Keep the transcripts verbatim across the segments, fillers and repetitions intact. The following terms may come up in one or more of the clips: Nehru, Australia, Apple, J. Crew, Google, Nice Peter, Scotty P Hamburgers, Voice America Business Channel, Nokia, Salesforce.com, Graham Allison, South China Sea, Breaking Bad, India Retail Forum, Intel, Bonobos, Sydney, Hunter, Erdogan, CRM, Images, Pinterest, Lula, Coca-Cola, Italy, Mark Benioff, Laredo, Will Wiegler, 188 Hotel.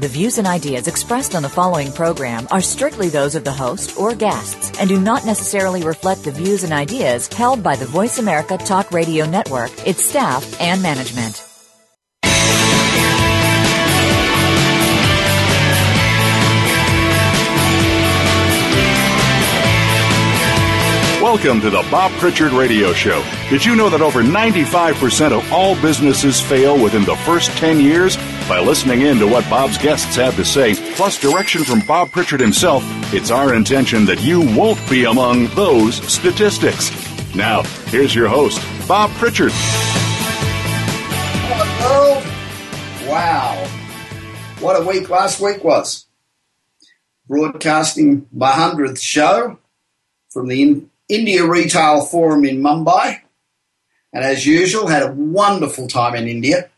The views and ideas expressed on the following program are strictly those of the host or guests and do not necessarily reflect the views and ideas held by the Voice America Talk Radio Network, its staff, and management. Welcome to the Bob Pritchard Radio Show. Did you know that over ninety-five percent of all businesses fail within the first ten years? By listening in to what Bob's guests have to say, plus direction from Bob Pritchard himself, it's our intention that you won't be among those statistics. Now, here's your host, Bob Pritchard. Hello. Wow. What a week last week was. Broadcasting my hundredth show from the in- India Retail Forum in Mumbai, and as usual, had a wonderful time in India.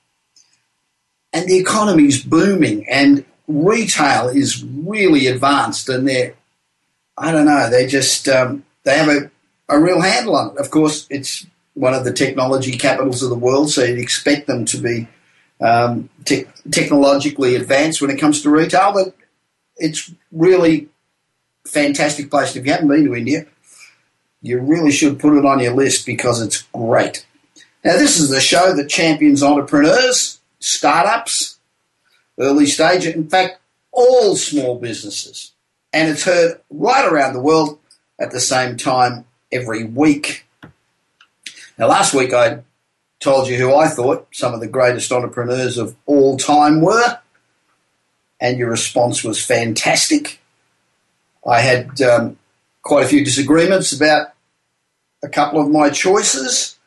And the economy's booming, and retail is really advanced, and they're, I don't know, they just, um, they have a, a real handle on it. Of course, it's one of the technology capitals of the world, so you'd expect them to be um, te- technologically advanced when it comes to retail, but it's really a fantastic place. If you haven't been to India, you really should put it on your list because it's great. Now, this is the show that champions entrepreneurs, startups, early stage, in fact, all small businesses. And it's heard right around the world at the same time every week. Now, last week I told you who I thought some of the greatest entrepreneurs of all time were, and your response was fantastic. I had um, quite a few disagreements about a couple of my choices,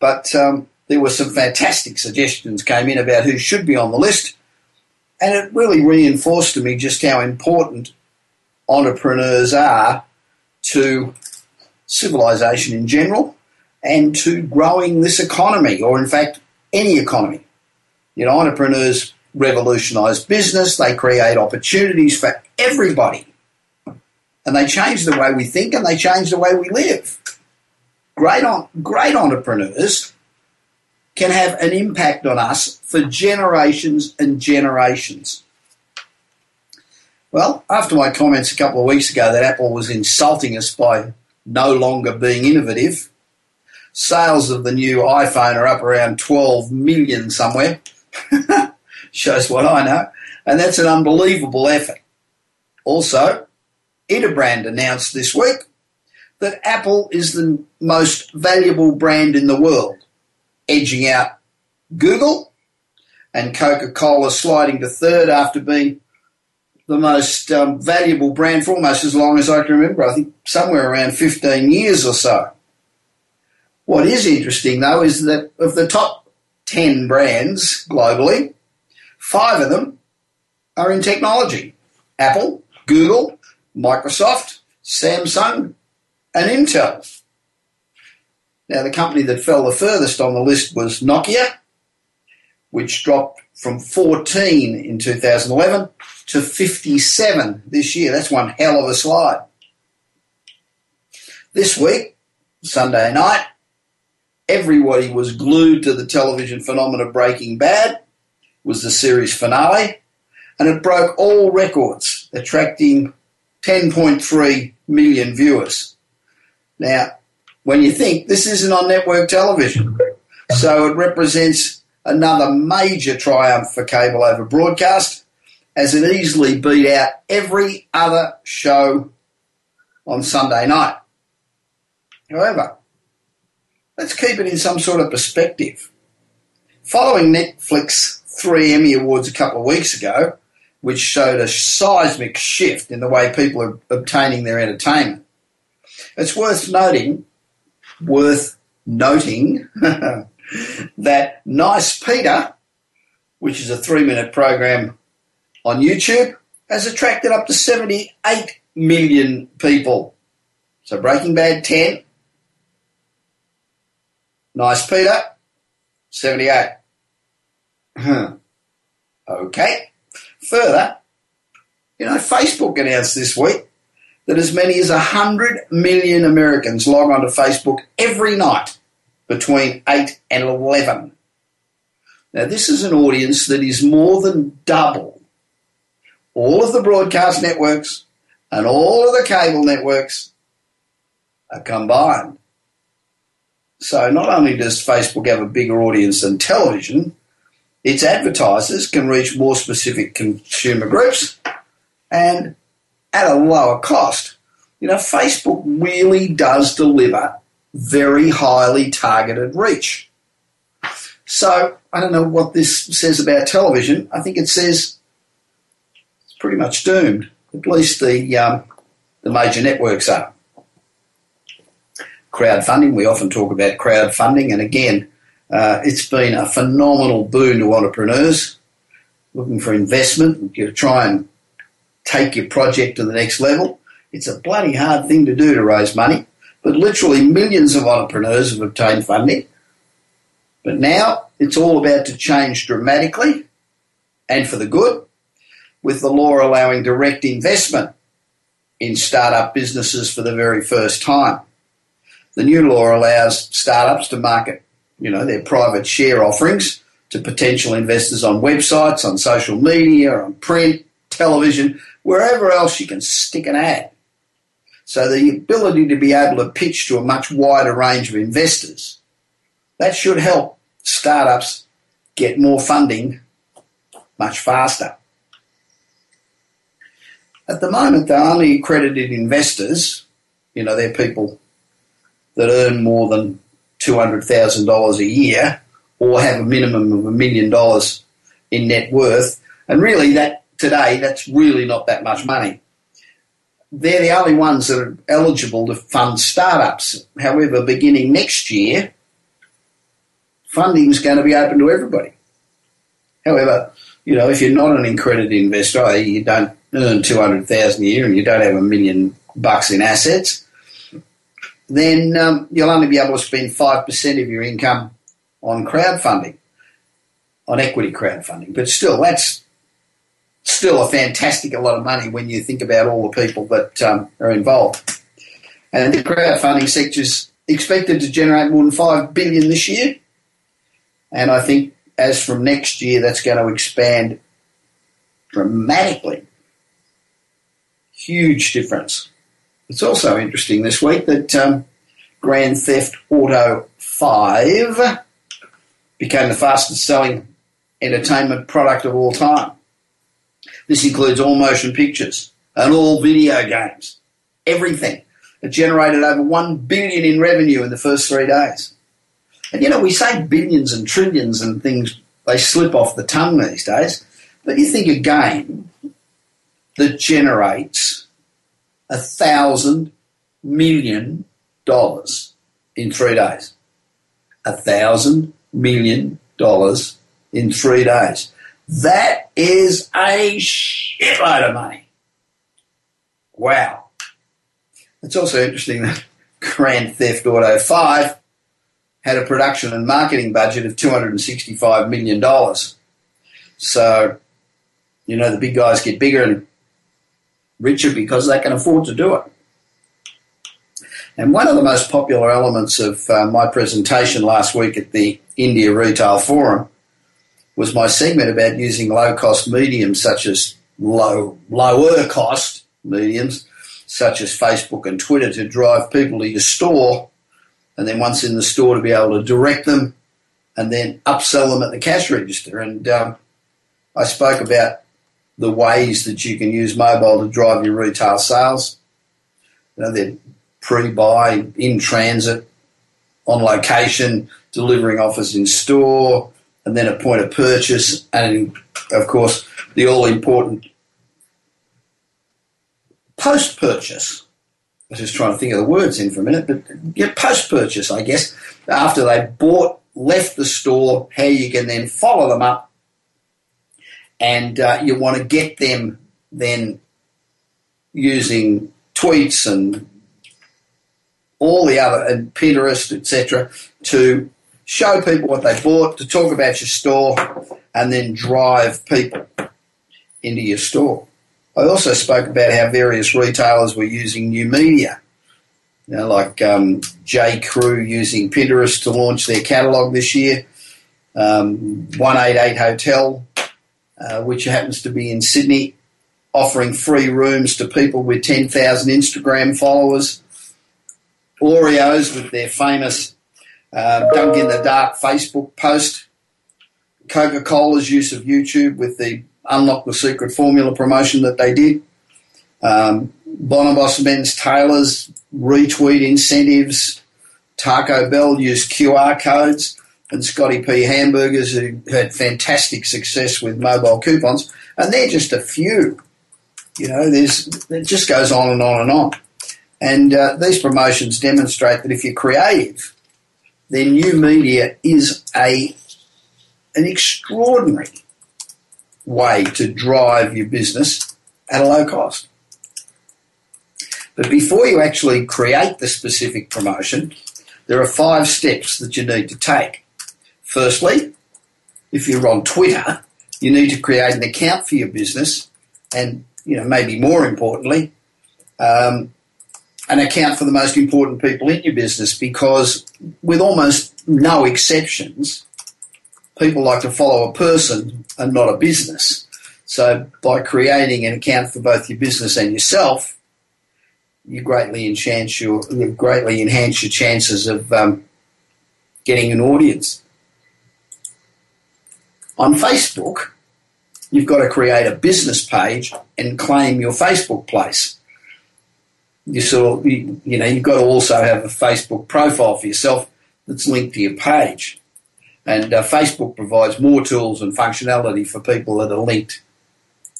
but um, there were some fantastic suggestions came in about who should be on the list, and it really reinforced to me just how important entrepreneurs are to civilization in general and to growing this economy, or in fact any economy. You know, entrepreneurs revolutionize business, they create opportunities for everybody, and they change the way we think and they change the way we live. Great, great entrepreneurs can have an impact on us for generations and generations. Well, after my comments a couple of weeks ago that Apple was insulting us by no longer being innovative, sales of the new iPhone are up around twelve million somewhere. Shows what I know. And that's an unbelievable effort. Also, Interbrand announced this week that Apple is the most valuable brand in the world, edging out Google, and Coca-Cola sliding to third after being the most um, valuable brand for almost as long as I can remember, I think somewhere around fifteen years or so. What is interesting, though, is that of the top ten brands globally, five of them are in technology. Apple, Google, Microsoft, Samsung, and Intel. Now, the company that fell the furthest on the list was Nokia, which dropped from fourteen in two thousand eleven to fifty-seven this year. That's one hell of a slide. This week, Sunday night, everybody was glued to the television phenomenon Breaking Bad. It was the series finale, and it broke all records, attracting ten point three million viewers. Now, when you think, this isn't on network television. So it represents another major triumph for cable over broadcast, as it easily beat out every other show on Sunday night. However, let's keep it in some sort of perspective. Following Netflix's three Emmy Awards a couple of weeks ago, which showed a seismic shift in the way people are obtaining their entertainment, it's worth noting Worth noting that Nice Peter, which is a three-minute program on YouTube, has attracted up to seventy-eight million people. So Breaking Bad, ten. Nice Peter, seventy-eight. Okay. Further, you know, Facebook announced this week that as many as one hundred million Americans log on to Facebook every night between eight and eleven. Now, this is an audience that is more than double all of the broadcast networks and all of the cable networks are combined. So not only does Facebook have a bigger audience than television, its advertisers can reach more specific consumer groups and at a lower cost. You know, Facebook really does deliver very highly targeted reach. So I don't know what this says about television. I think it says it's pretty much doomed, at least the, um, the major networks are. Crowdfunding, we often talk about crowdfunding, and again, uh, it's been a phenomenal boon to entrepreneurs looking for investment to try and take your project to the next level. It's a bloody hard thing to do to raise money, but literally millions of entrepreneurs have obtained funding. But now it's all about to change dramatically and for the good, with the law allowing direct investment in startup businesses for the very first time. The new law allows startups to market, you know, their private share offerings to potential investors on websites, on social media, on print, television, wherever else you can stick an ad. So the ability to be able to pitch to a much wider range of investors, that should help startups get more funding much faster. At the moment, they're only accredited investors, you know, they're people that earn more than two hundred thousand dollars a year or have a minimum of a million dollars in net worth. And really, that today, that's really not that much money. They're the only ones that are eligible to fund startups. However, beginning next year, funding is going to be open to everybody. However, you know, if you're not an accredited investor, that is you don't earn two hundred thousand dollars a year and you don't have a million bucks in assets, then um, you'll only be able to spend five percent of your income on crowdfunding, on equity crowdfunding. But still, that's still a fantastic a lot of money when you think about all the people that um, are involved. And the crowdfunding sector is expected to generate more than five billion dollars this year. And I think as from next year, that's going to expand dramatically. Huge difference. It's also interesting this week that um, Grand Theft Auto five became the fastest-selling entertainment product of all time. This includes all motion pictures and all video games, everything. It generated over one billion dollars in revenue in the first three days. And, you know, we say billions and trillions and things, they slip off the tongue these days, but you think a game that generates a thousand million dollars in three days. A thousand million dollars in three days. That is a shitload of money. Wow. It's also interesting that Grand Theft Auto five had a production and marketing budget of two hundred sixty-five million dollars. So, you know, the big guys get bigger and richer because they can afford to do it. And one of the most popular elements of uh, my presentation last week at the India Retail Forum was my segment about using low-cost mediums such as low, lower-cost mediums such as Facebook and Twitter to drive people to your store and then once in the store to be able to direct them and then upsell them at the cash register. And um, I spoke about the ways that you can use mobile to drive your retail sales. You know, they're pre-buy, in transit, on location, delivering offers in store, and then a point of purchase, and, of course, the all-important post-purchase. I was just trying to think of the words in for a minute, but yeah, post-purchase, I guess, after they bought, left the store, how you can then follow them up. And uh, you want to get them then using tweets and all the other, and Pinterest, et cetera, to show people what they bought, to talk about your store, and then drive people into your store. I also spoke about how various retailers were using new media, you know, like um, J. Crew using Pinterest to launch their catalogue this year, um, one eighty-eight Hotel, uh, which happens to be in Sydney, offering free rooms to people with ten thousand Instagram followers, Oreos with their famous uh, Dunk in the Dark Facebook post, Coca-Cola's use of YouTube with the Unlock the Secret Formula promotion that they did, um, Bonobos Men's Tailors retweet incentives, Taco Bell used Q R codes, and Scotty P Hamburgers, who had fantastic success with mobile coupons, and they're just a few. You know, there's it just goes on and on and on. And uh, these promotions demonstrate that if you're creative, then new media is a an extraordinary way to drive your business at a low cost. But before you actually create the specific promotion, there are five steps that you need to take. Firstly, if you're on Twitter, you need to create an account for your business and, you know, maybe more importantly, um, an account for the most important people in your business, because with almost no exceptions, people like to follow a person and not a business. So by creating an account for both your business and yourself, you greatly enhance your you greatly enhance your chances of um, getting an audience. On Facebook, you've got to create a business page and claim your Facebook place. You sort of, you, you know, you've got to also have a Facebook profile for yourself that's linked to your page. And uh, Facebook provides more tools and functionality for people that are linked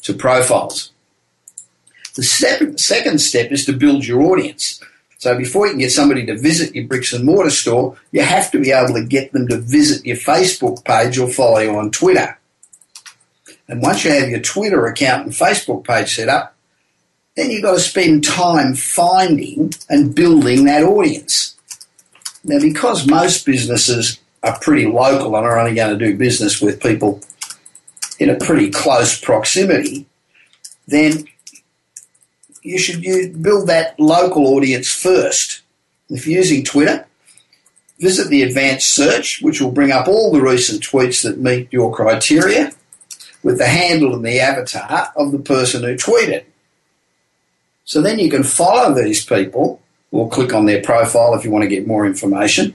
to profiles. The step, second step is to build your audience. So before you can get somebody to visit your bricks and mortar store, you have to be able to get them to visit your Facebook page or follow you on Twitter. And once you have your Twitter account and Facebook page set up, then you've got to spend time finding and building that audience. Now, because most businesses are pretty local and are only going to do business with people in a pretty close proximity, then you should use, build that local audience first. If you're using Twitter, visit the advanced search, which will bring up all the recent tweets that meet your criteria with the handle and the avatar of the person who tweeted. So then you can follow these people or click on their profile if you want to get more information.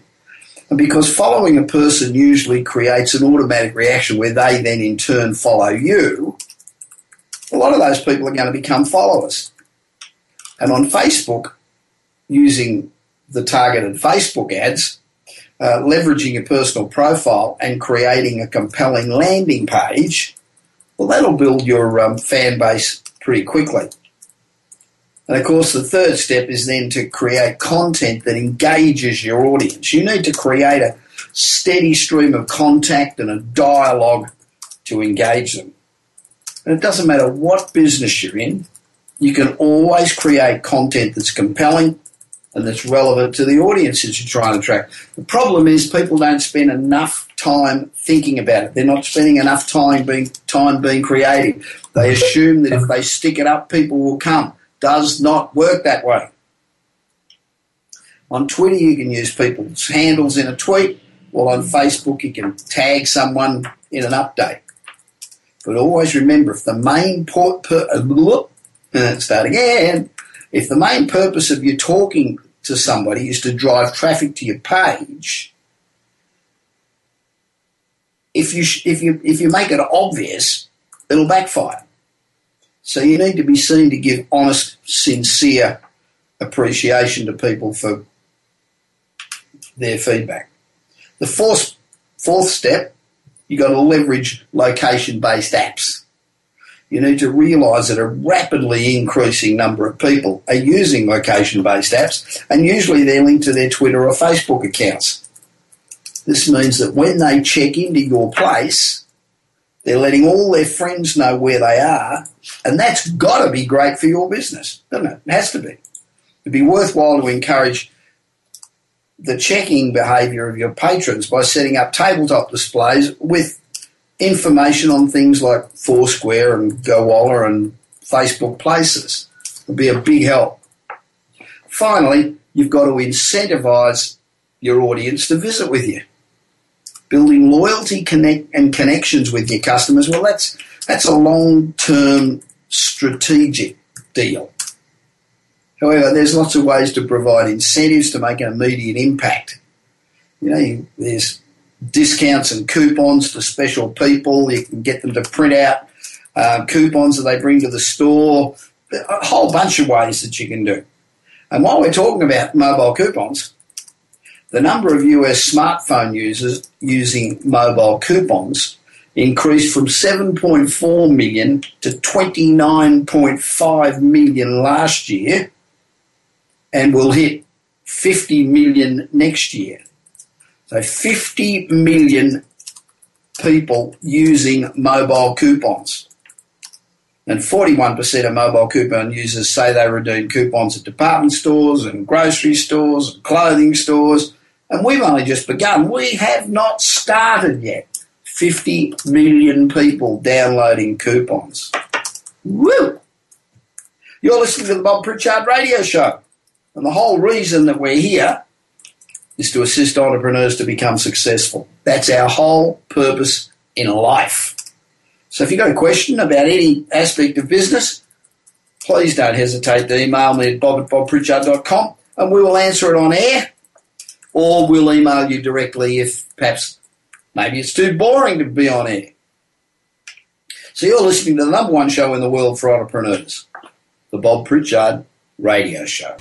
And because following a person usually creates an automatic reaction where they then in turn follow you, a lot of those people are going to become followers. And on Facebook, using the targeted Facebook ads, uh, leveraging your personal profile and creating a compelling landing page, well, that'll build your um, fan base pretty quickly. And, of course, the third step is then to create content that engages your audience. You need to create a steady stream of contact and a dialogue to engage them. And it doesn't matter what business you're in, you can always create content that's compelling and that's relevant to the audiences you're trying to attract. The problem is people don't spend enough time thinking about it. They're not spending enough time being, time being creative. They assume that if they stick it up, people will come. Does not work that way. On Twitter, you can use people's handles in a tweet, while on Facebook, you can tag someone in an update. But always remember, if the main port per- uh, start again, if the main purpose of you talking to somebody is to drive traffic to your page, if you sh- if you if you make it obvious, it'll backfire. So you need to be seen to give honest, sincere appreciation to people for their feedback. The fourth, fourth step, you've got to leverage location-based apps. You need to realise that a rapidly increasing number of people are using location-based apps, and usually they're linked to their Twitter or Facebook accounts. This means that when they check into your place, they're letting all their friends know where they are, and that's got to be great for your business, doesn't it? It has to be. It'd be worthwhile to encourage the checking behavior of your patrons by setting up tabletop displays with information on things like Foursquare and GoWalla and Facebook Places. It would be a big help. Finally, you've got to incentivize your audience to visit with you. Building loyalty connect and connections with your customers, well, that's that's a long-term strategic deal. However, there's lots of ways to provide incentives to make an immediate impact. You know, you, there's discounts and coupons for special people. You can get them to print out uh, coupons that they bring to the store. A whole bunch of ways that you can do. And while we're talking about mobile coupons, the number of U S smartphone users using mobile coupons increased from seven point four million to twenty-nine point five million last year and will hit fifty million next year. So fifty million people using mobile coupons. And forty-one percent of mobile coupon users say they redeem coupons at department stores and grocery stores and clothing stores. And we've only just begun. We have not started yet. fifty million people downloading coupons. Woo! You're listening to the Bob Pritchard Radio Show. And the whole reason that we're here is to assist entrepreneurs to become successful. That's our whole purpose in life. So if you've got a question about any aspect of business, please don't hesitate to email me at bob at bob pritchard dot com and we will answer it on air, or we'll email you directly if perhaps maybe it's too boring to be on air. So you're listening to the number one show in the world for entrepreneurs, the Bob Pritchard Radio Show.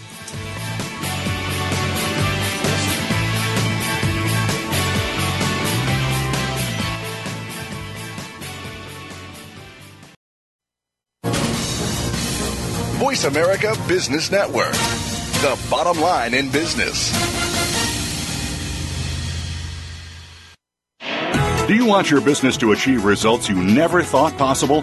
Voice America Business Network, the bottom line in business. Do you want your business to achieve results you never thought possible?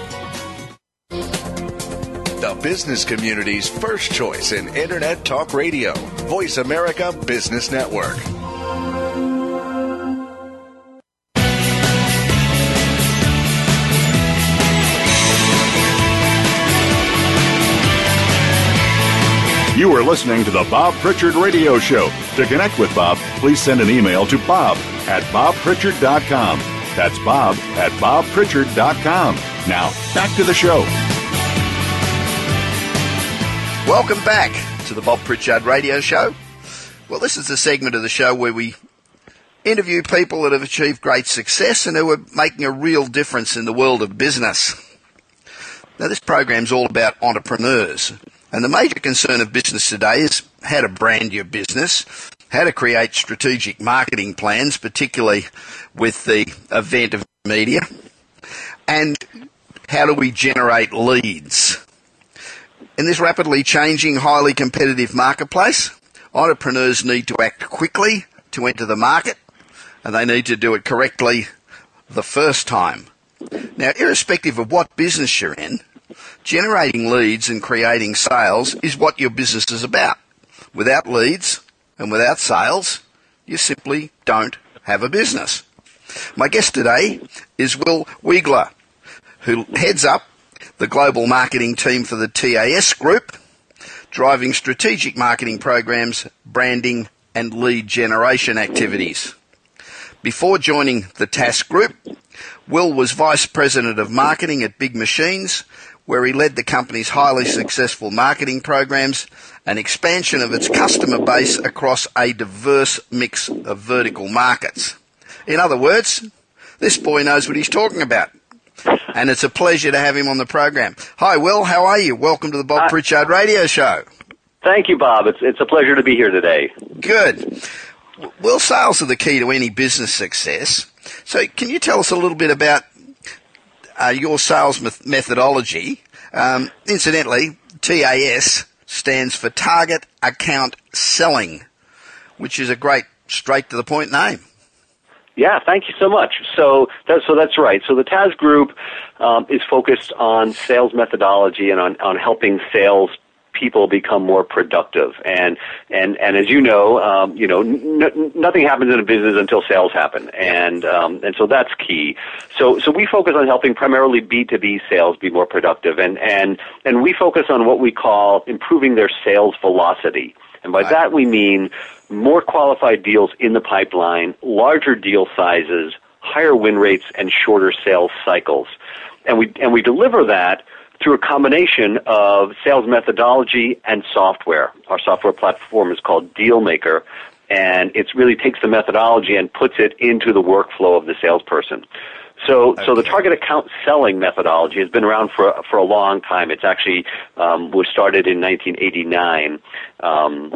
The business community's first choice in Internet Talk Radio, Voice America Business Network. You are listening to the Bob Pritchard Radio Show. To connect with Bob, please send an email to bob at bob pritchard dot com. That's bob at bob pritchard dot com. Now, back to the show. Welcome back to the Bob Pritchard Radio Show. Well, this is the segment of the show where we interview people that have achieved great success and who are making a real difference in the world of business. Now, this program's all about entrepreneurs, and the major concern of business today is how to brand your business, how to create strategic marketing plans, particularly with the advent of media, and how do we generate leads. In this rapidly changing, highly competitive marketplace, entrepreneurs need to act quickly to enter the market, and they need to do it correctly the first time. Now, irrespective of what business you're in, generating leads and creating sales is what your business is about. Without leads and without sales, you simply don't have a business. My guest today is Will Wiegler, who heads up the global marketing team for the TAS Group, driving strategic marketing programs, branding, and lead generation activities. Before joining the Task Group, Will was Vice President of Marketing at Big Machines, where he led the company's highly successful marketing programs and expansion of its customer base across a diverse mix of vertical markets. In other words, this boy knows what he's talking about, and it's a pleasure to have him on the program. Hi, Will. How are you? Welcome to the Bob Hi. Pritchard Radio Show. Thank you, Bob. It's it's a pleasure to be here today. Good. Well, sales are the key to any business success. So can you tell us a little bit about uh, your sales me- methodology? Um, incidentally, T A S stands for Target Account Selling, which is a great straight-to-the-point name. Yeah, thank you so much. So, that, so that's right. So the T A S Group um, is focused on sales methodology and on, on helping sales people become more productive. And and and as you know, um, you know, n- nothing happens in a business until sales happen, and um, and so that's key. So so we focus on helping primarily B two B sales be more productive, and and and we focus on what we call improving their sales velocity. And by that we mean more qualified deals in the pipeline, larger deal sizes, higher win rates, and shorter sales cycles. And we and we deliver that through a combination of sales methodology and software. Our software platform is called Dealmaker, and it really takes the methodology and puts it into the workflow of the salesperson. So, okay. so the target account selling methodology has been around for for a long time. It's actually um, was started in nineteen eighty-nine. Um,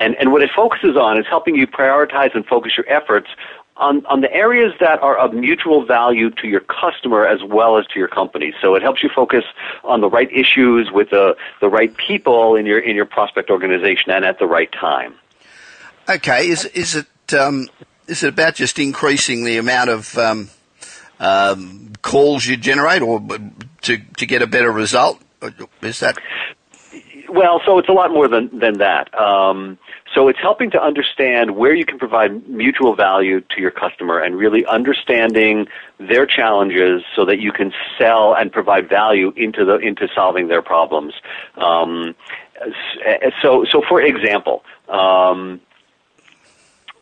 and, and what it focuses on is helping you prioritize and focus your efforts On, on the areas that are of mutual value to your customer as well as to your company. So it helps you focus on the right issues with the, the right people in your in your prospect organization and at the right time. Okay, is is it um, is it about just increasing the amount of um, um, calls you generate, or to to get a better result? Is that? Well, so it's a lot more than than that. Um, So it's helping to understand where you can provide mutual value to your customer and really understanding their challenges so that you can sell and provide value into the into solving their problems. Um, so, so for example, um,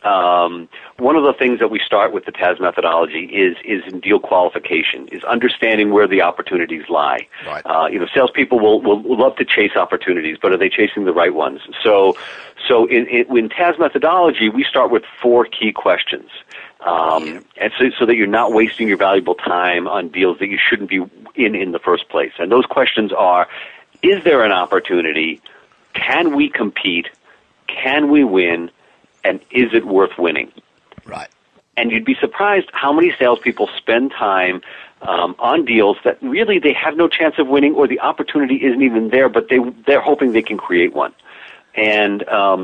um, one of the things that we start with the T A S methodology is is in deal qualification, is understanding where the opportunities lie. Right. Uh, you know, salespeople will, will love to chase opportunities, but are they chasing the right ones? So. So in, in, in T A S methodology, we start with four key questions, um, and so, so that you're not wasting your valuable time on deals that you shouldn't be in in the first place. And those questions are, is there an opportunity? Can we compete? Can we win? And is it worth winning? Right. And you'd be surprised how many salespeople spend time um, on deals that really they have no chance of winning, or the opportunity isn't even there, but they, they're hoping they can create one. And um,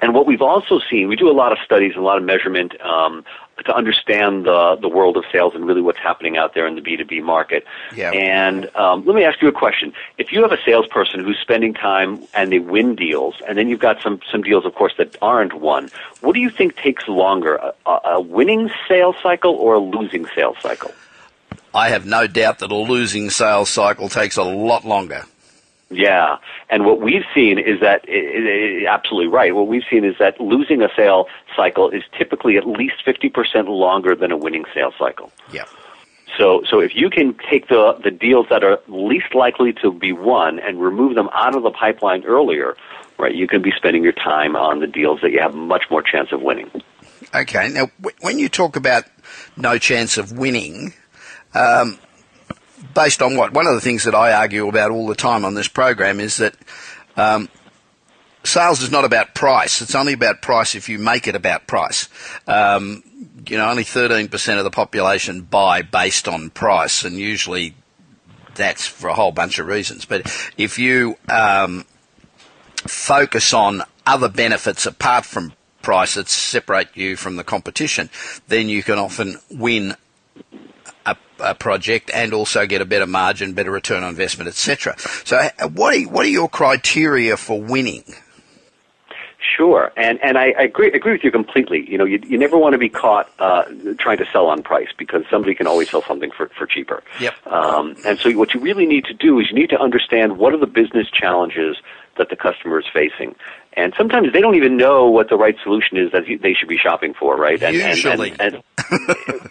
and what we've also seen, we do a lot of studies and a lot of measurement um, to understand the the world of sales and really what's happening out there in the B two B market. Yeah. And um, let me ask you a question. If you have a salesperson who's spending time and they win deals, and then you've got some, some deals, of course, that aren't won, what do you think takes longer, a, a winning sales cycle or a losing sales cycle? I have no doubt that a losing sales cycle takes a lot longer. Yeah, and what we've seen is that, it, it, it, absolutely right, what we've seen is that losing a sale cycle is typically at least fifty percent longer than a winning sales cycle. Yeah. So so if you can take the, the deals that are least likely to be won and remove them out of the pipeline earlier, right, you can be spending your time on the deals that you have much more chance of winning. Okay, now w- when you talk about no chance of winning, um based on what? One of the things that I argue about all the time on this program is that um, sales is not about price. It's only about price if you make it about price. Um, you know, only thirteen percent of the population buy based on price, and usually that's for a whole bunch of reasons. But if you um, focus on other benefits apart from price that separate you from the competition, then you can often win A, a project and also get a better margin, better return on investment, et cetera. So, what are, what are your criteria for winning? Sure, and and I, I agree agree with you completely. You know, you you never want to be caught uh, trying to sell on price, because somebody can always sell something for for cheaper. Yep. Um, and so, what you really need to do is you need to understand what are the business challenges that the customer is facing, And sometimes they don't even know what the right solution is that they should be shopping for, right? And, Usually. And, and,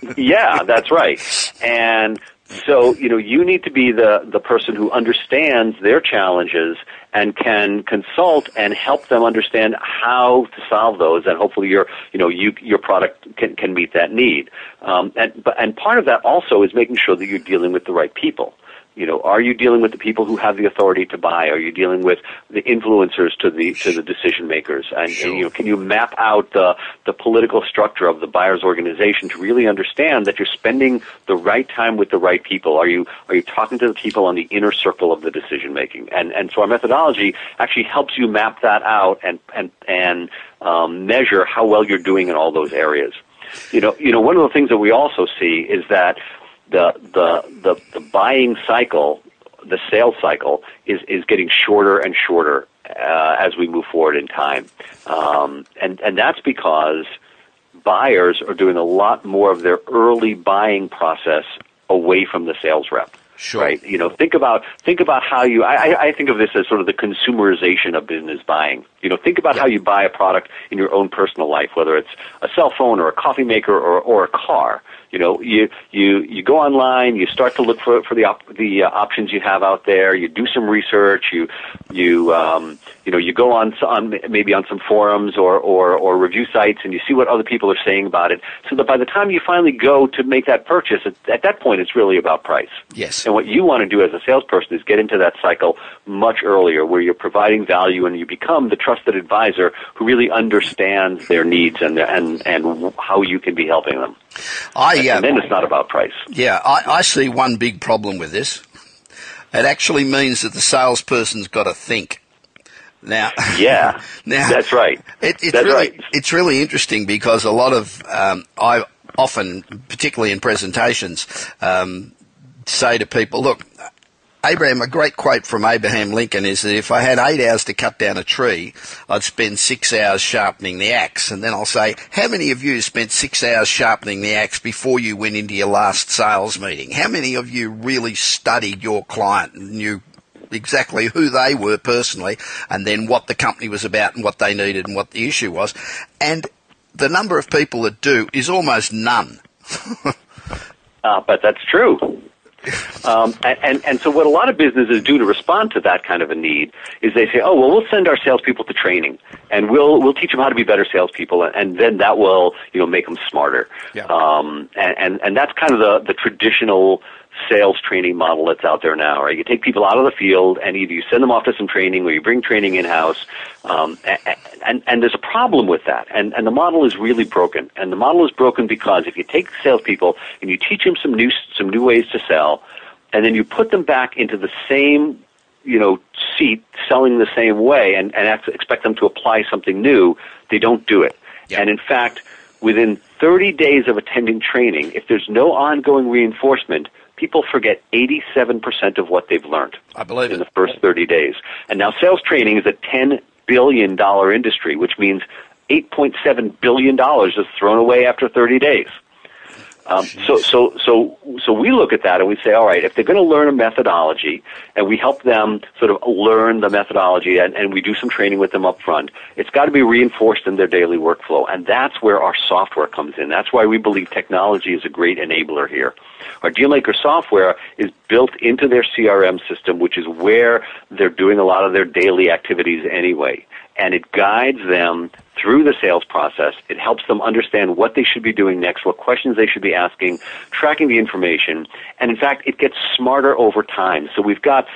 and, yeah, that's right. And so, you know, you need to be the, the person who understands their challenges and can consult and help them understand how to solve those. And hopefully your, you know, you, your product can, can meet that need. Um, and, and part of that also is making sure that you're dealing with the right people. You know, are you dealing with the people who have the authority to buy? Are you dealing with the influencers to the to the decision makers? And, sure. and you know, can you map out the the political structure of the buyer's organization to really understand that you're spending the right time with the right people? Are you are you talking to the people on the inner circle of the decision making? And and so our methodology actually helps you map that out and and and um, measure how well you're doing in all those areas. You know, you know, one of the things that we also see is that. The, the the the buying cycle, the sales cycle, is, is getting shorter and shorter uh, as we move forward in time, um, and and that's because buyers are doing a lot more of their early buying process away from the sales rep. Sure. Right? You know, think about think about how you. I, I think of this as sort of the consumerization of business buying. You know, think about yeah. how you buy a product in your own personal life, whether it's a cell phone or a coffee maker or or a car. You know, you you you go online, you start to look for for the op- the uh, options you have out there. You do some research. You you um, you know you go on on maybe on some forums or, or or review sites, and you see what other people are saying about it. So that by the time you finally go to make that purchase, at, at that point, it's really about price. Yes. And what you want to do as a salesperson is get into that cycle much earlier, where you're providing value and you become the trusted advisor who really understands their needs and and and how you can be helping them. I, uh, and then it's not about price. Yeah, I, I see one big problem with this. It actually means that the salesperson's got to think. Now, yeah, now, that's right. It, it's that's really, right. It's really interesting because a lot of um, I often, particularly in presentations, um, say to people, look, Abraham, a great quote from Abraham Lincoln is that if I had eight hours to cut down a tree, I'd spend six hours sharpening the axe. And then I'll say, how many of you spent six hours sharpening the axe before you went into your last sales meeting? How many of you really studied your client and knew exactly who they were personally and then what the company was about and what they needed and what the issue was? And the number of people that do is almost none. uh, but that's true. Um, and, and so what a lot of businesses do to respond to that kind of a need is they say, oh, well, we'll send our salespeople to training, and we'll we'll teach them how to be better salespeople, and then that will, you know, make them smarter. Yeah. Um, and, and, and that's kind of the, the traditional sales training model that's out there now, right? You take people out of the field, and either you send them off to some training or you bring training in-house, um, and, and, and there's a problem with that, and, and the model is really broken. And the model is broken because if you take salespeople and you teach them some new some new ways to sell, and then you put them back into the same, you know, seat selling the same way and, and expect them to apply something new, they don't do it. Yep. And in fact, within thirty days of attending training, if there's no ongoing reinforcement, people forget eighty-seven percent of what they've learned I believe in it. the first thirty days. And now sales training is a ten billion dollars industry, which means eight point seven billion dollars is thrown away after thirty days. Um, so, so, so, so we look at that and we say, all right, if they're going to learn a methodology, and we help them sort of learn the methodology, and, and we do some training with them up front, it's got to be reinforced in their daily workflow, and that's where our software comes in. That's why we believe technology is a great enabler here. Our Dealmaker software is built into their C R M system, which is where they're doing a lot of their daily activities anyway, and it guides them through the sales process. It helps them understand what they should be doing next, what questions they should be asking, tracking the information, and in fact, it gets smarter over time. So we've got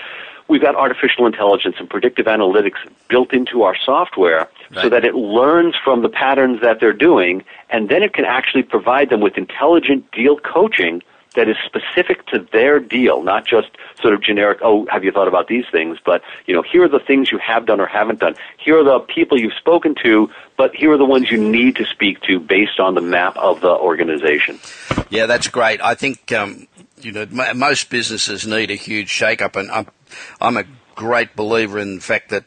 we've got artificial intelligence and predictive analytics built into our software right. so that it learns from the patterns that they're doing, and then it can actually provide them with intelligent deal coaching that is specific to their deal, not just sort of generic, oh, have you thought about these things, but, you know, here are the things you have done or haven't done. Here are the people you've spoken to, but here are the ones you need to speak to based on the map of the organization. Yeah, that's great. I think, um, you know, m- most businesses need a huge shake-up, and I'm, I'm a great believer in the fact that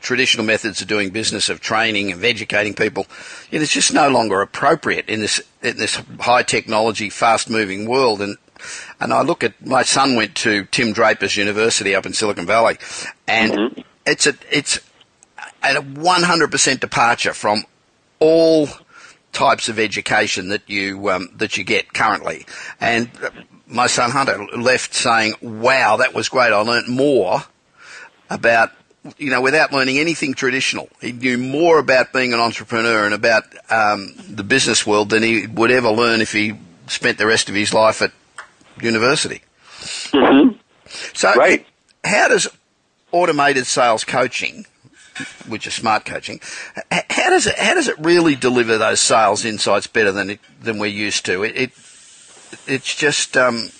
traditional methods of doing business, of training, of educating people, it is just no longer appropriate in this in this high technology, fast moving world. And and I look at my son went to Tim Draper's University up in Silicon Valley, and mm-hmm. it's a it's a one hundred percent departure from all types of education that you um, that you get currently. And my son Hunter left saying, wow, that was great. I learnt more about, you know, without learning anything traditional. He knew more about being an entrepreneur and about um, the business world than he would ever learn if he spent the rest of his life at university. Mm-hmm. So right. How does automated sales coaching, which is smart coaching, how does it how does it really deliver those sales insights better than it, than we're used to? It, it it's just um,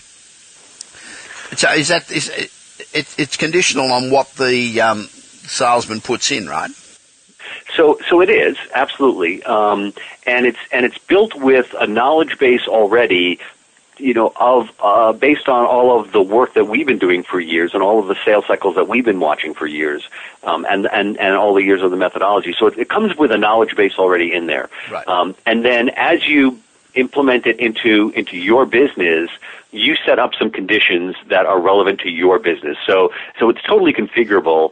so is that is it, it, it's conditional on what the um, salesman puts in, right? So so it is absolutely, um, and it's and it's built with a knowledge base already. You know, of uh, based on all of the work that we've been doing for years and all of the sales cycles that we've been watching for years, um, and, and, and all the years of the methodology. So it, it comes with a knowledge base already in there. Right. Um, and then as you implement it into into your business, you set up some conditions that are relevant to your business. So so it's totally configurable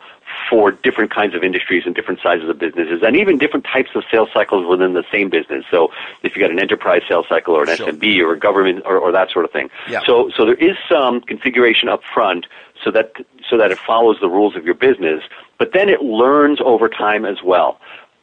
for different kinds of industries and different sizes of businesses and even different types of sales cycles within the same business. So if you've got an enterprise sales cycle or an sure. S M B or a government or, or that sort of thing. Yeah. So so there is some configuration up front so that so that it follows the rules of your business, but then it learns over time as well.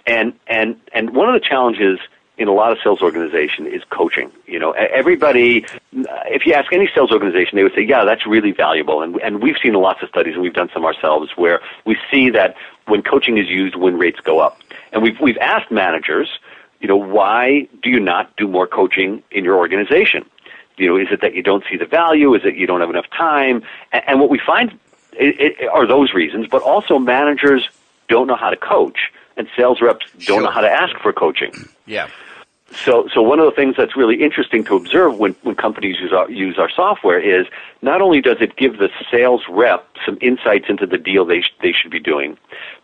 And and and one of the challenges in a lot of sales organization is coaching. You know, everybody, if you ask any sales organization, they would say, yeah, that's really valuable. And and we've seen lots of studies, and we've done some ourselves, where we see that when coaching is used, win rates go up. And we've we've asked managers, you know, why do you not do more coaching in your organization? You know, is it that you don't see the value? Is it you don't have enough time? And, and what we find it, it, are those reasons, but also managers don't know how to coach, and sales reps don't sure. know how to ask for coaching. Yeah. So, so one of the things that's really interesting to observe when, when companies use our, use our software is not only does it give the sales rep some insights into the deal they sh- they should be doing,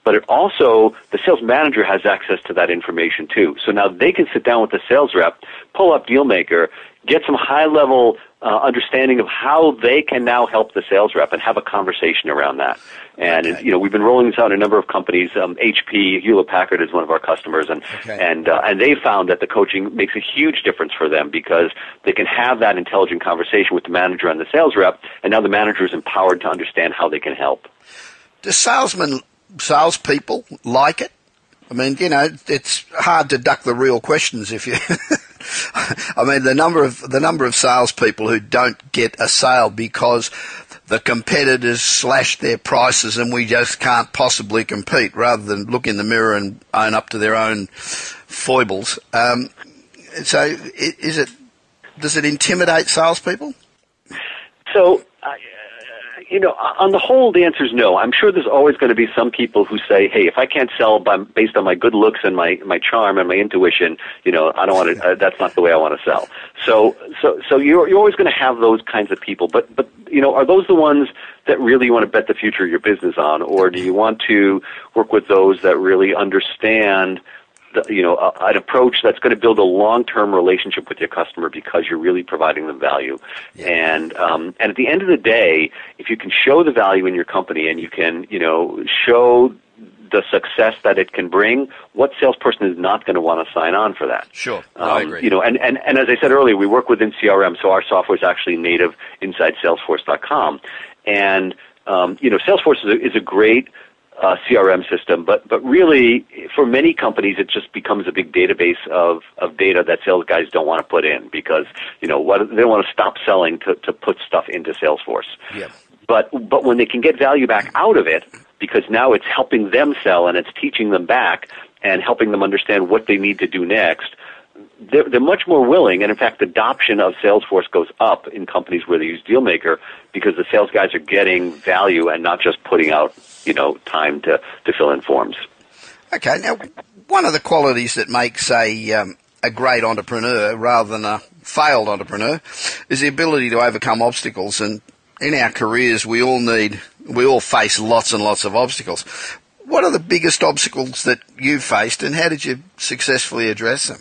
but it also, the sales manager has access to that information too. So now they can sit down with the sales rep, pull up Dealmaker, get some high-level uh, understanding of how they can now help the sales rep and have a conversation around that. And, okay. you know, we've been rolling this out in a number of companies. Um, H P, Hewlett-Packard is one of our customers, and okay. and uh, and they found that the coaching makes a huge difference for them because they can have that intelligent conversation with the manager and the sales rep, and now the manager is empowered to understand how they can help. Do salesmen, salespeople like it? I mean, you know, it's hard to duck the real questions if you... I mean, the number of the number of salespeople who don't get a sale because the competitors slash their prices and we just can't possibly compete, rather than look in the mirror and own up to their own foibles. Um, so, is it does it intimidate salespeople? So. I- You know, on the whole, the answer is no. I'm sure there's always going to be some people who say, hey, if I can't sell by, based on my good looks and my, my charm and my intuition, you know, I don't want to, uh, that's not the way I want to sell. So, so, so you're, you're always going to have those kinds of people. But, but, you know, are those the ones that really you want to bet the future of your business on? Or do you want to work with those that really understand the, you know, a, an approach that's going to build a long-term relationship with your customer because you're really providing them value. Yeah. And um, and at the end of the day, if you can show the value in your company and you can, you know, show the success that it can bring, what salesperson is not going to want to sign on for that? Sure, um, I agree. You know, and, and, and as I said earlier, we work within C R M, so our software is actually native inside Salesforce dot com. And, um, you know, Salesforce is a, is a great Uh, C R M system, but but really, for many companies, it just becomes a big database of, of data that sales guys don't want to put in because you know what, they want to stop selling to, to put stuff into Salesforce. Yeah. But but when they can get value back out of it, because now it's helping them sell and it's teaching them back and helping them understand what they need to do next, they're, they're much more willing. And in fact, adoption of Salesforce goes up in companies where they use Dealmaker because the sales guys are getting value and not just putting out, you know, time to, to fill in forms. Okay. Now, one of the qualities that makes a um, a great entrepreneur rather than a failed entrepreneur is the ability to overcome obstacles. And in our careers, we all need, we all face lots and lots of obstacles. What are the biggest obstacles that you faced, and how did you successfully address them?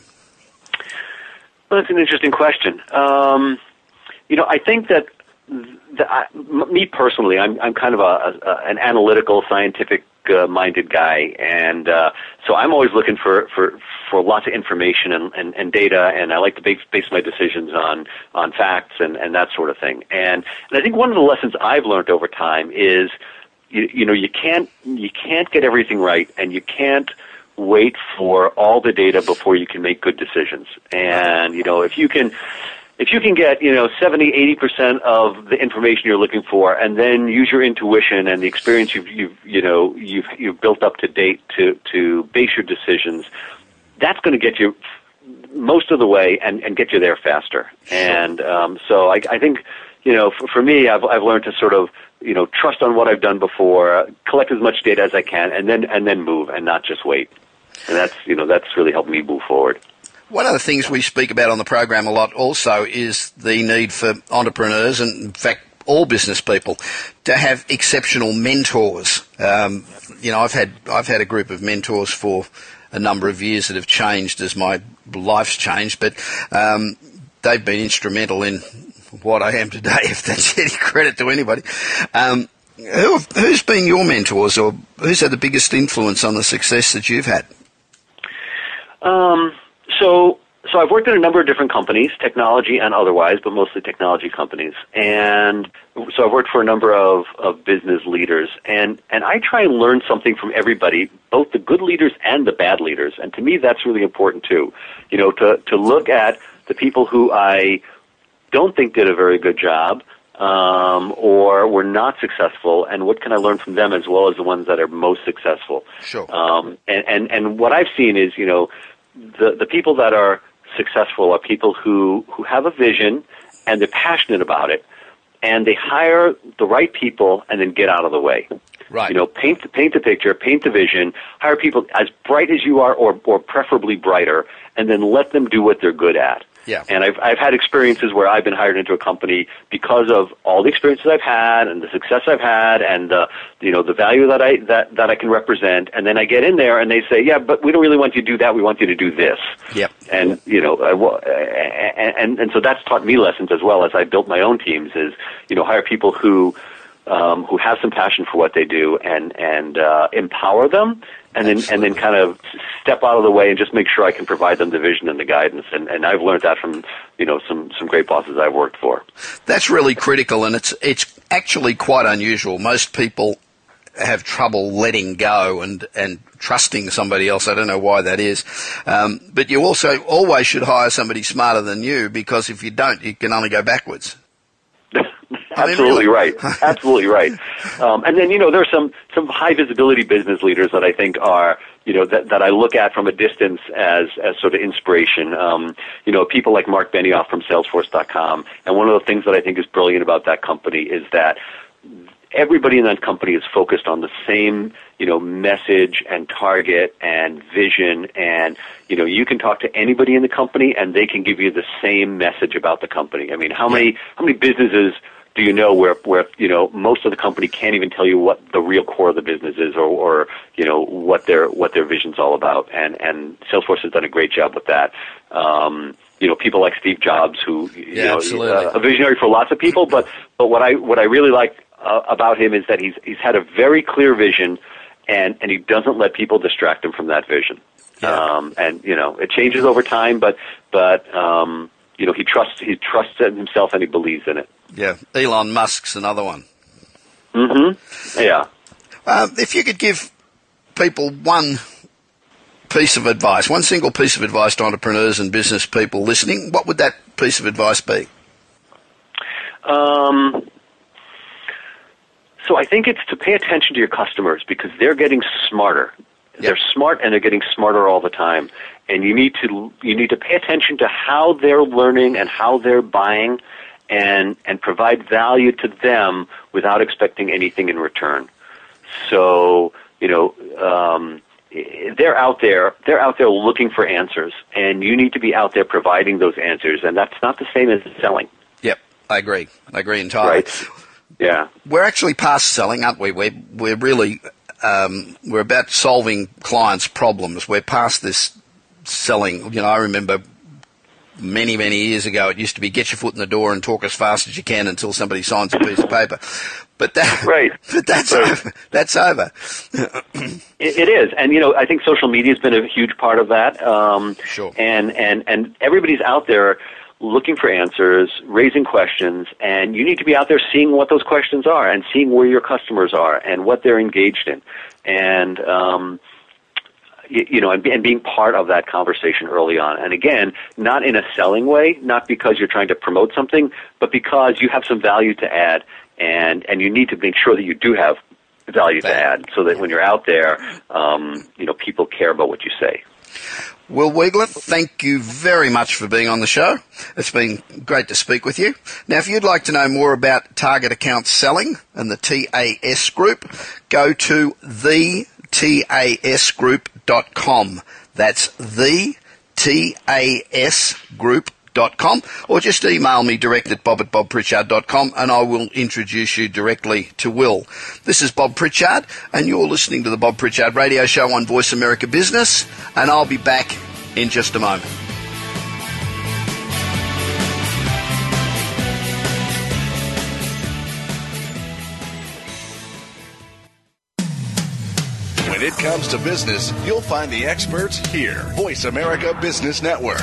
Well, that's an interesting question. Um, you know, I think that The, I, me personally, I'm, I'm kind of a, a, an analytical, scientific uh, minded guy, and uh, so I'm always looking for, for, for lots of information and, and, and data, and I like to base, base my decisions on on facts and, and that sort of thing. And, and I think one of the lessons I've learned over time is, you, you know, you can't you can't get everything right, and you can't wait for all the data before you can make good decisions. And, you know, if you can. If you can get, you know, seventy, eighty percent of the information you're looking for, and then use your intuition and the experience you've, you've you know, you've, you've built up to date to, to base your decisions, that's going to get you most of the way and, and get you there faster. And um, so I, I think, you know, for, for me, I've, I've learned to sort of, you know, trust on what I've done before, collect as much data as I can, and then and then move and not just wait. And that's, you know, that's really helped me move forward. One of the things we speak about on the program a lot also is the need for entrepreneurs, and in fact all business people, to have exceptional mentors. Um, you know, I've had I've had a group of mentors for a number of years that have changed as my life's changed, but um, they've been instrumental in what I am today. If that's any credit to anybody, um, who, who's been your mentors, or who's had the biggest influence on the success that you've had? Um. So, so I've worked in a number of different companies, technology and otherwise, but mostly technology companies. And so I've worked for a number of, of business leaders. And, and I try and learn something from everybody, both the good leaders and the bad leaders. And to me, that's really important too, you know, to, to look at the people who I don't think did a very good job, um, or were not successful, and what can I learn from them, as well as the ones that are most successful. Sure. Um, and, and, and what I've seen is, you know, The, the people that are successful are people who, who have a vision and they're passionate about it, and they hire the right people and then get out of the way. Right. You know, paint the, paint the picture, paint the vision, hire people as bright as you are, or, or preferably brighter, and then let them do what they're good at. Yeah. And I've, I've had experiences where I've been hired into a company because of all the experiences I've had and the success I've had and the, you know, the value that I, that, that I can represent. And then I get in there and they say, yeah, but we don't really want you to do that. We want you to do this. Yep. And, you know, I, and, and so that's taught me lessons, as well as I built my own teams, is, you know, hire people who, um, who have some passion for what they do, and, and, uh, empower them. And then, Absolutely. and then kind of step out of the way and just make sure I can provide them the vision and the guidance. And, and I've learned that from, you know, some, some great bosses I've worked for. That's really critical, and it's, it's actually quite unusual. Most people have trouble letting go and, and trusting somebody else. I don't know why that is. Um, but you also always should hire somebody smarter than you, because if you don't, you can only go backwards. Absolutely right. Absolutely right. Um, and then, you know, there's some, some high visibility business leaders that I think are, you know, that, that I look at from a distance as, as sort of inspiration. Um, you know, people like Mark Benioff from Salesforce dot com. And one of the things that I think is brilliant about that company is that everybody in that company is focused on the same, you know, message and target and vision. And, you know, you can talk to anybody in the company and they can give you the same message about the company. I mean, how many, how many businesses do you know where, where, you know, most of the company can't even tell you what the real core of the business is, or, or, you know, what their, what their vision's all about. And, and Salesforce has done a great job with that. Um, you know, people like Steve Jobs, who, you yeah, know, uh, a visionary for lots of people, but, but what I, what I really like uh, about him is that he's, he's had a very clear vision, and, and he doesn't let people distract him from that vision. Yeah. Um, and, you know, it changes over time, but, but, um, you know, he trusts, he trusts in himself, and he believes in it. Yeah, Elon Musk's another one. Mm-hmm. Yeah. Uh, if you could give people one piece of advice, one single piece of advice to entrepreneurs and business people listening, what would that piece of advice be? Um, so I think it's to pay attention to your customers, because they're getting smarter. Yep. They're smart, and they're getting smarter all the time. And you need to you need to pay attention to how they're learning and how they're buying, and and provide value to them without expecting anything in return. So, you know, um, they're out there, they're out there looking for answers, and you need to be out there providing those answers, and that's not the same as selling. Yep, I agree. I agree entirely. Right. Yeah. We're actually past selling, aren't we? We're, we're really, um, we're about solving clients' problems. We're past this selling. You know, I remember many, many years ago, it used to be get your foot in the door and talk as fast as you can until somebody signs a piece of paper. But, that, right. but that's right. over. That's over. it, it is. And, you know, I think social media has been a huge part of that. Um, sure. And, and, and everybody's out there looking for answers, raising questions, and you need to be out there seeing what those questions are and seeing where your customers are and what they're engaged in. And, um, you know, and, and being part of that conversation early on. And again, not in a selling way, not because you're trying to promote something, but because you have some value to add, and, and you need to make sure that you do have value to add so that when you're out there, um, you know, people care about what you say. Will Wiegler, thank you very much for being on the show. It's been great to speak with you. Now, if you'd like to know more about Target Account Selling and the T A S Group, go to the tasgroup dot com. That's the tasgroup dot com, or just email me direct at bob at bob pritchard dot com and I will introduce you directly to Will. This is Bob Pritchard and you're listening to the Bob Pritchard Radio Show on Voice America Business, and I'll be back in just a moment. When it comes to business, you'll find the experts here. Voice America Business Network.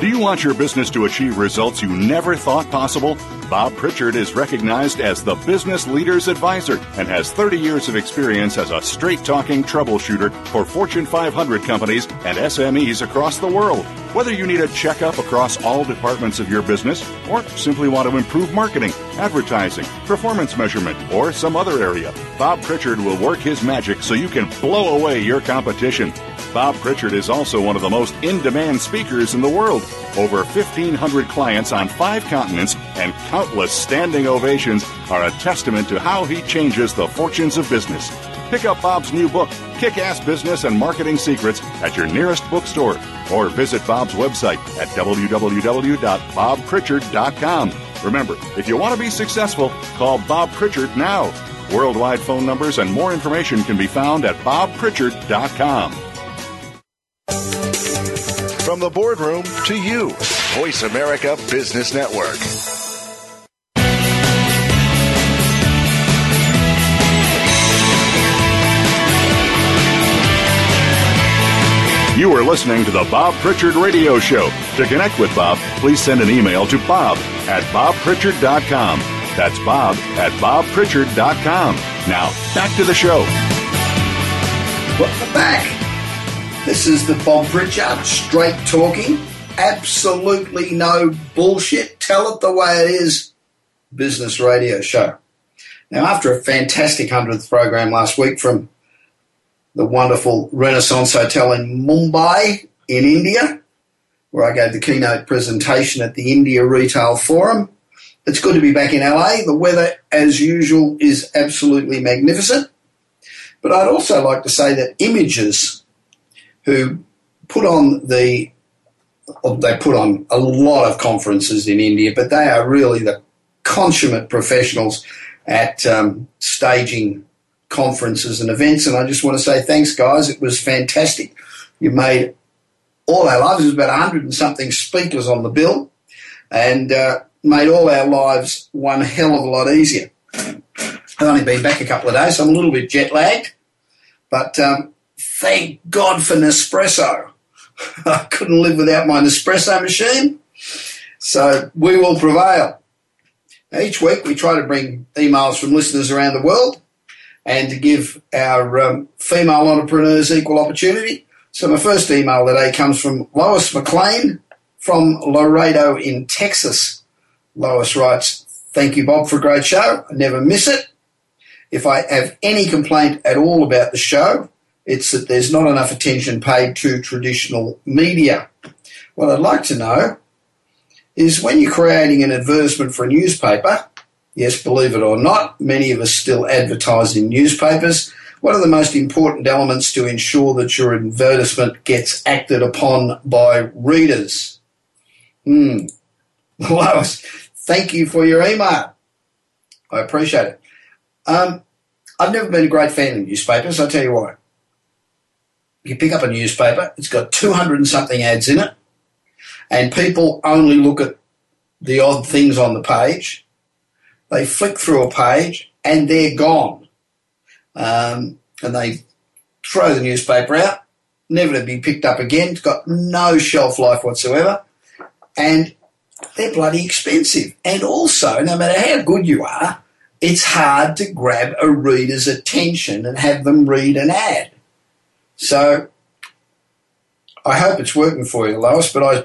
Do you want your business to achieve results you never thought possible? Bob Pritchard is recognized as the business leader's advisor and has thirty years of experience as a straight-talking troubleshooter for Fortune five hundred companies and S M Es across the world. Whether you need a checkup across all departments of your business or simply want to improve marketing, advertising, performance measurement, or some other area, Bob Pritchard will work his magic so you can blow away your competition. Bob Pritchard is also one of the most in-demand speakers in the world. Over fifteen hundred clients on five continents and countless standing ovations are a testament to how he changes the fortunes of business. Pick up Bob's new book, Kick-Ass Business and Marketing Secrets, at your nearest bookstore, or visit Bob's website at w w w dot bob pritchard dot com. Remember, if you want to be successful, call Bob Pritchard now. Worldwide phone numbers and more information can be found at bob pritchard dot com. From the boardroom to you, Voice America Business Network. You are listening to the Bob Pritchard Radio Show. To connect with Bob, please send an email to bob at bob pritchard dot com. That's bob at bob pritchard dot com. Now, back to the show. Welcome back. This is the Bob Pritchard, straight talking, absolutely no bullshit, tell it the way it is, business radio show. Now, after a fantastic hundredth program last week from the wonderful Renaissance Hotel in Mumbai in India, where I gave the keynote presentation at the India Retail Forum, it's good to be back in L A. The weather, as usual, is absolutely magnificent. But I'd also like to say that Images, who put on the, they put on a lot of conferences in India, but they are really the consummate professionals at um, staging conferences and events. And I just want to say thanks, guys. It was fantastic. You made all our lives. There's about a hundred and something speakers on the bill, and uh, made all our lives one hell of a lot easier. I've only been back a couple of days, so I'm a little bit jet lagged, but um, thank God for Nespresso. I couldn't live without my Nespresso machine. So we will prevail. Now, each week we try to bring emails from listeners around the world and to give our um, female entrepreneurs equal opportunity. So my first email today comes from Lois McLean from Laredo in Texas. Lois writes, thank you, Bob, for a great show. I never miss it. If I have any complaint at all about the show, it's that there's not enough attention paid to traditional media. What I'd like to know is, when you're creating an advertisement for a newspaper, yes, believe it or not, many of us still advertise in newspapers, what are the most important elements to ensure that your advertisement gets acted upon by readers? Hmm. Lois, thank you for your email. I appreciate it. Um, I've never been a great fan of newspapers, I'll tell you why. you pick up a newspaper, it's got two hundred and something ads in it, and people only look at the odd things on the page. They flick through a page and they're gone. Um, and they throw the newspaper out, never to be picked up again. It's got no shelf life whatsoever. And they're bloody expensive. And also, no matter how good you are, it's hard to grab a reader's attention and have them read an ad. So I hope it's working for you, Lois, but I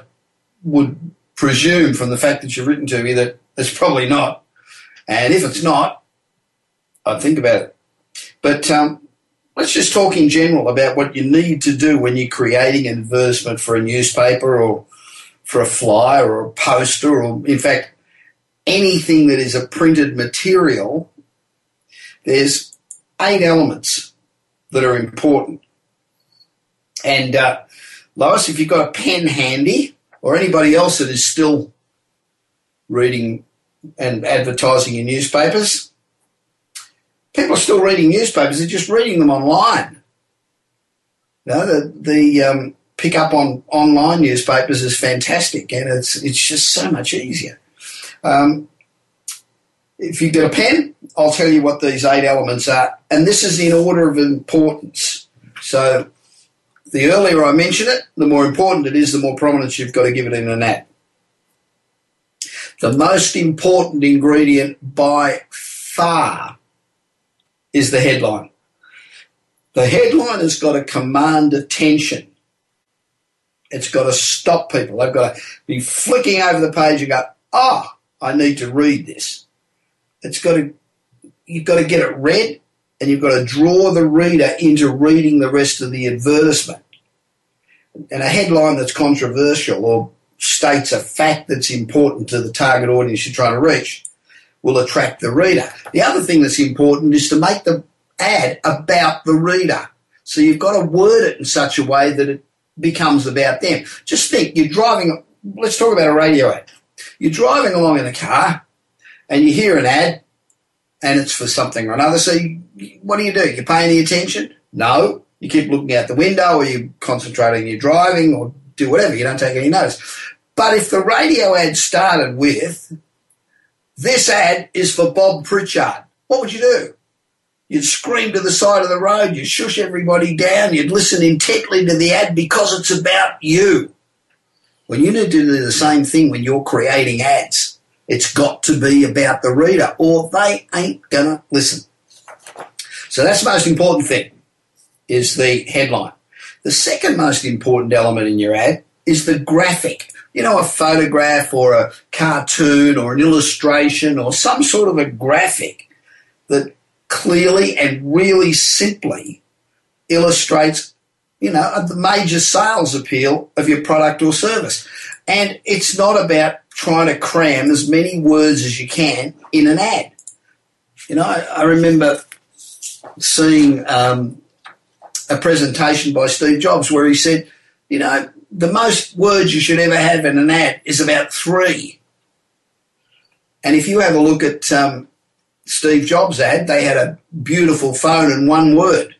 would presume from the fact that you've written to me that it's probably not. And if it's not, I'd think about it. But um, let's just talk in general about what you need to do when you're creating an advertisement for a newspaper or for a flyer or a poster or, in fact, anything that is a printed material. There's eight elements that are important. And, uh, Lois, if you've got a pen handy, or anybody else that is still reading and advertising in newspapers, people are still reading newspapers. They're just reading them online. You know, the the um, pick up on online newspapers is fantastic, and it's it's just so much easier. Um, if you've got a pen, I'll tell you what these eight elements are, and this is in order of importance. So the earlier I mention it, the more important it is, the more prominence you've got to give it in an ad. The most important ingredient by far is the headline. The headline has got to command attention. It's got to stop people. They've got to be flicking over the page and go, oh, I need to read this. It's got to, you've got to get it read, and you've got to draw the reader into reading the rest of the advertisement. And a headline that's controversial or states a fact that's important to the target audience you're trying to reach will attract the reader. The other thing that's important is to make the ad about the reader. So you've got to word it in such a way that it becomes about them. Just think, you're driving, let's talk about a radio ad. You're driving along in a car and you hear an ad and it's for something or another. So you, what do you do? You pay any attention? No. You keep looking out the window, or you concentrate on your driving, or do whatever. You don't take any notice. But if the radio ad started with, this ad is for Bob Pritchard, what would you do? You'd scream to the side of the road. You'd shush everybody down. You'd listen intently to the ad because it's about you. Well, you need to do the same thing when you're creating ads. It's got to be about the reader, or they ain't going to listen. So that's the most important thing, is the headline. The second most important element in your ad is the graphic. You know, a photograph or a cartoon or an illustration or some sort of a graphic that clearly and really simply illustrates, you know, the major sales appeal of your product or service. And it's not about trying to cram as many words as you can in an ad. You know, I, I remember seeing um, a presentation by Steve Jobs where he said, you know, the most words you should ever have in an ad is about three. And if you have a look at um, Steve Jobs' ad, they had a beautiful phone and one word.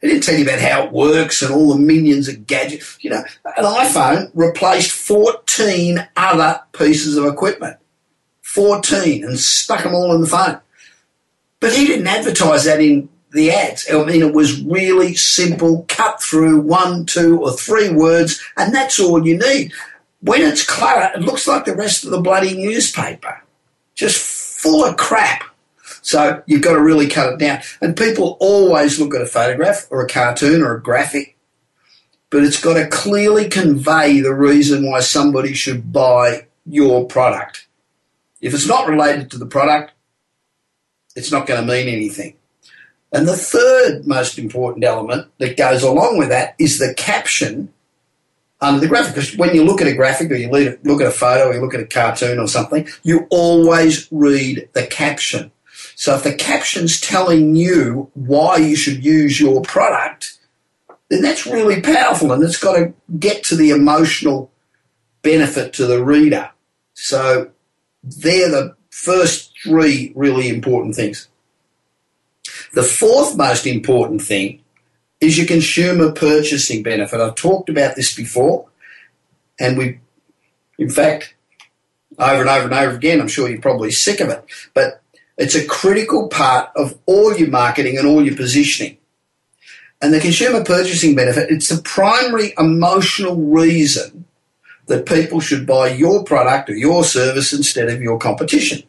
It didn't tell you about how it works and all the minions of gadgets. You know, an iPhone replaced fourteen other pieces of equipment, fourteen, and stuck them all in the phone. But he didn't advertise that in the ads. I mean, it was really simple, cut through, one, two, or three words, and that's all you need. When it's clutter, it looks like the rest of the bloody newspaper, just full of crap. So you've got to really cut it down. And people always look at a photograph or a cartoon or a graphic, but it's got to clearly convey the reason why somebody should buy your product. If it's not related to the product, it's not going to mean anything. And the third most important element that goes along with that is the caption under the graphic. Because when you look at a graphic or you look at a photo or you look at a cartoon or something, you always read the caption. So if the caption's telling you why you should use your product, then that's really powerful, and it's got to get to the emotional benefit to the reader. So they're the first three really important things. The fourth most important thing is your consumer purchasing benefit. I've talked about this before, and we, in fact, over and over and over again, I'm sure you're probably sick of it, but it's a critical part of all your marketing and all your positioning. And the consumer purchasing benefit, it's the primary emotional reason that people should buy your product or your service instead of your competition.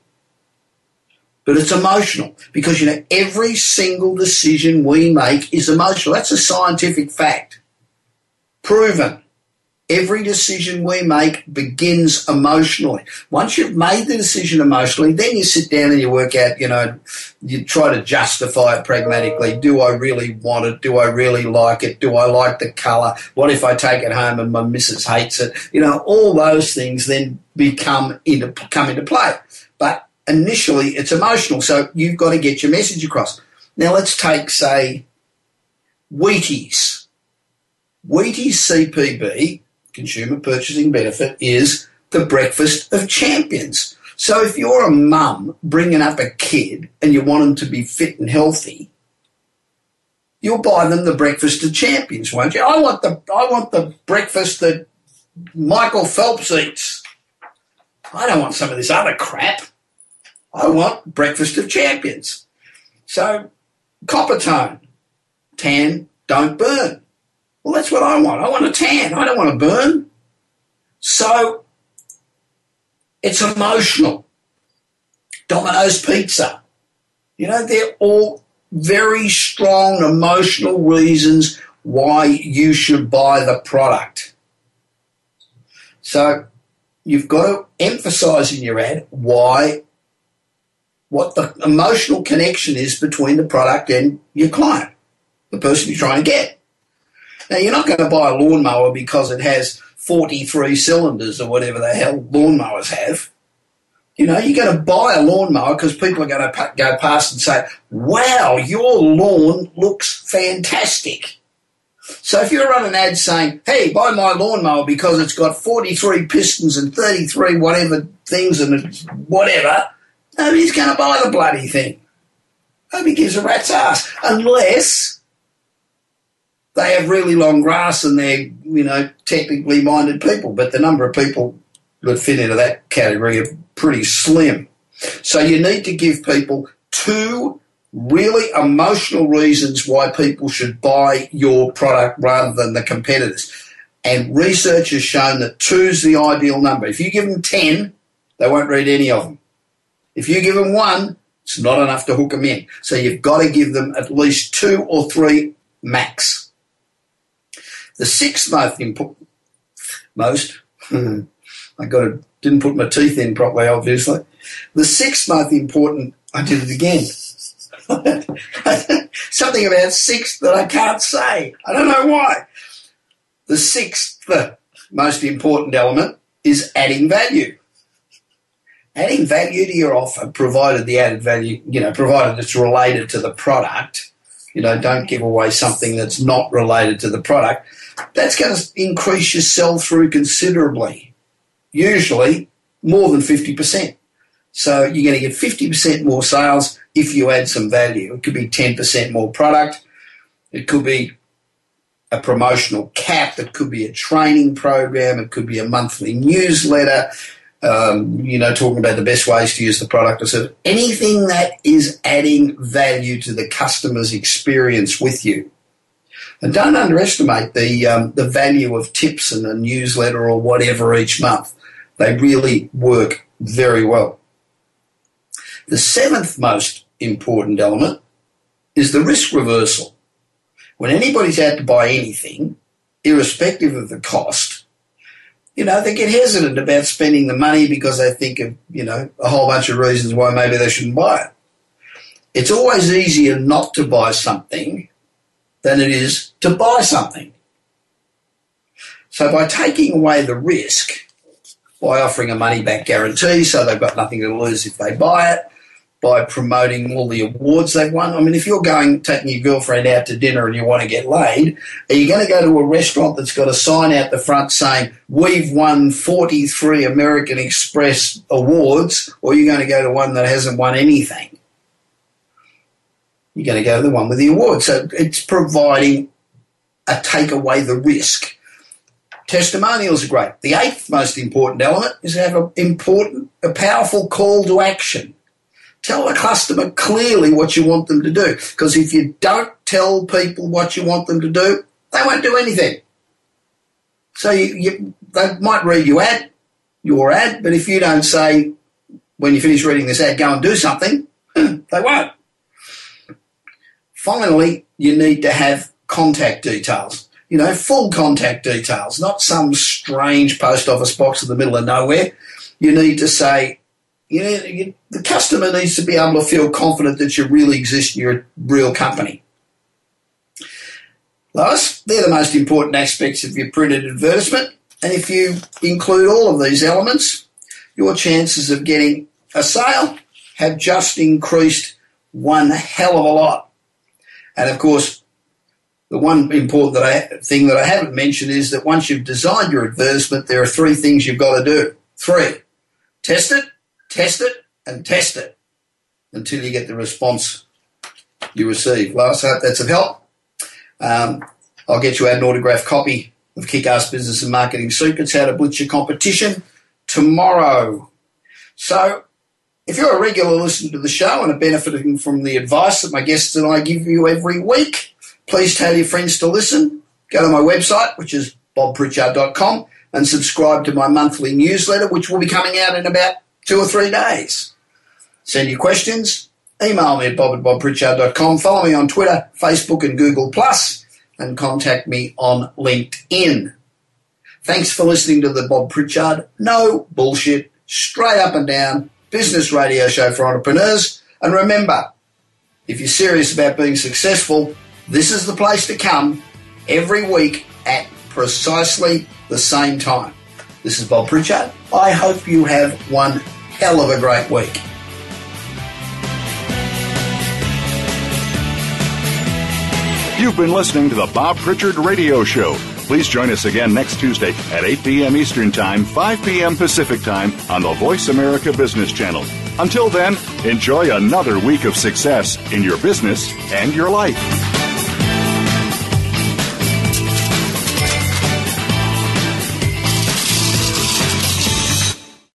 But it's emotional because, you know, every single decision we make is emotional. That's a scientific fact, proven. Every decision we make begins emotionally. Once you've made the decision emotionally, then you sit down and you work out, you know, you try to justify it pragmatically. Do I really want it? Do I really like it? Do I like the colour? What if I take it home and my missus hates it? You know, all those things then become into, come into play. But initially it's emotional, so you've got to get your message across. Now let's take, say, Wheaties. Wheaties C P B, consumer purchasing benefit, is the breakfast of champions. So if you're a mum bringing up a kid and you want them to be fit and healthy, you'll buy them the breakfast of champions, won't you? I want the I want the breakfast that Michael Phelps eats. I don't want some of this other crap. I want breakfast of champions. So copper tone, tan, don't burn. Well, that's what I want. I want a tan. I don't want to burn. So it's emotional. Domino's Pizza. You know, they're all very strong emotional reasons why you should buy the product. So you've got to emphasise in your ad why, what the emotional connection is between the product and your client, the person you're trying to get. Now, you're not going to buy a lawnmower because it has forty-three cylinders or whatever the hell lawnmowers have. You know, you're going to buy a lawnmower because people are going to go past and say, wow, your lawn looks fantastic. So if you run an ad saying, hey, buy my lawnmower because it's got forty-three pistons and thirty-three whatever things and whatever, nobody's going to buy the bloody thing. Nobody gives a rat's ass unless they have really long grass and they're, you know, technically minded people, but the number of people that fit into that category are pretty slim. So you need to give people two really emotional reasons why people should buy your product rather than the competitors. And research has shown that two's the ideal number. If you give them ten, they won't read any of them. If you give them one, it's not enough to hook them in. So you've got to give them at least two or three max. The sixth most important, most, I got to, didn't put my teeth in properly, obviously. The sixth most important, I did it again. Something about sixth that I can't say. I don't know why. The sixth most important element is adding value. Adding value to your offer, provided the added value, you know, provided it's related to the product. You know, don't give away something that's not related to the product. That's going to increase your sell-through considerably, usually more than fifty percent. So you're going to get fifty percent more sales if you add some value. It could be ten percent more product. It could be a promotional cap. It could be a training program. It could be a monthly newsletter, um, you know, talking about the best ways to use the product or service. Anything that is adding value to the customer's experience with you. And don't underestimate the um, the value of tips and a newsletter or whatever each month. They really work very well. The seventh most important element is the risk reversal. When anybody's out to buy anything, irrespective of the cost, you know, they get hesitant about spending the money because they think of, you know, a whole bunch of reasons why maybe they shouldn't buy it. It's always easier not to buy something than it is to buy something. So by taking away the risk, by offering a money-back guarantee so they've got nothing to lose if they buy it, by promoting all the awards they've won. I mean, if you're going, taking your girlfriend out to dinner and you want to get laid, are you going to go to a restaurant that's got a sign out the front saying, we've won forty-three American Express awards, or are you going to go to one that hasn't won anything? You're going to go to the one with the award. So it's providing uh, take away the risk. Testimonials are great. The eighth most important element is to have an important, a powerful call to action. Tell the customer clearly what you want them to do, because if you don't tell people what you want them to do, they won't do anything. So you, you, they might read your ad, your ad, but if you don't say, when you finish reading this ad, go and do something, they won't. Finally, you need to have contact details, you know, full contact details, not some strange post office box in the middle of nowhere. You need to say, you know, you, the customer needs to be able to feel confident that you really exist and you're a real company. Lois, they're the most important aspects of your printed advertisement, and if you include all of these elements, your chances of getting a sale have just increased one hell of a lot. And, of course, the one important that I, thing that I haven't mentioned is that once you've designed your advertisement, there are three things you've got to do. Three, test it, test it, and test it until you get the response you receive. Lois, I hope that's of help. Um, I'll get you out an autographed copy of Kick-Ass Business and Marketing Secrets, How to Blitz Your Competition, tomorrow. So if you're a regular listener to the show and are benefiting from the advice that my guests and I give you every week, please tell your friends to listen. Go to my website, which is bob pritchard dot com, and subscribe to my monthly newsletter, which will be coming out in about two or three days. Send your questions. Email me at bob at bob pritchard dot com. Follow me on Twitter, Facebook and Google+, and contact me on LinkedIn. Thanks for listening to the Bob Pritchard No Bullshit, Straight Up and Down Business Radio Show for Entrepreneurs. And remember, if you're serious about being successful, this is the place to come every week at precisely the same time. This is Bob Pritchard. I hope you have one hell of a great week. You've been listening to the Bob Pritchard Radio Show. Please join us again next Tuesday at eight p.m. Eastern Time, five p.m. Pacific Time on the Voice America Business Channel. Until then, enjoy another week of success in your business and your life.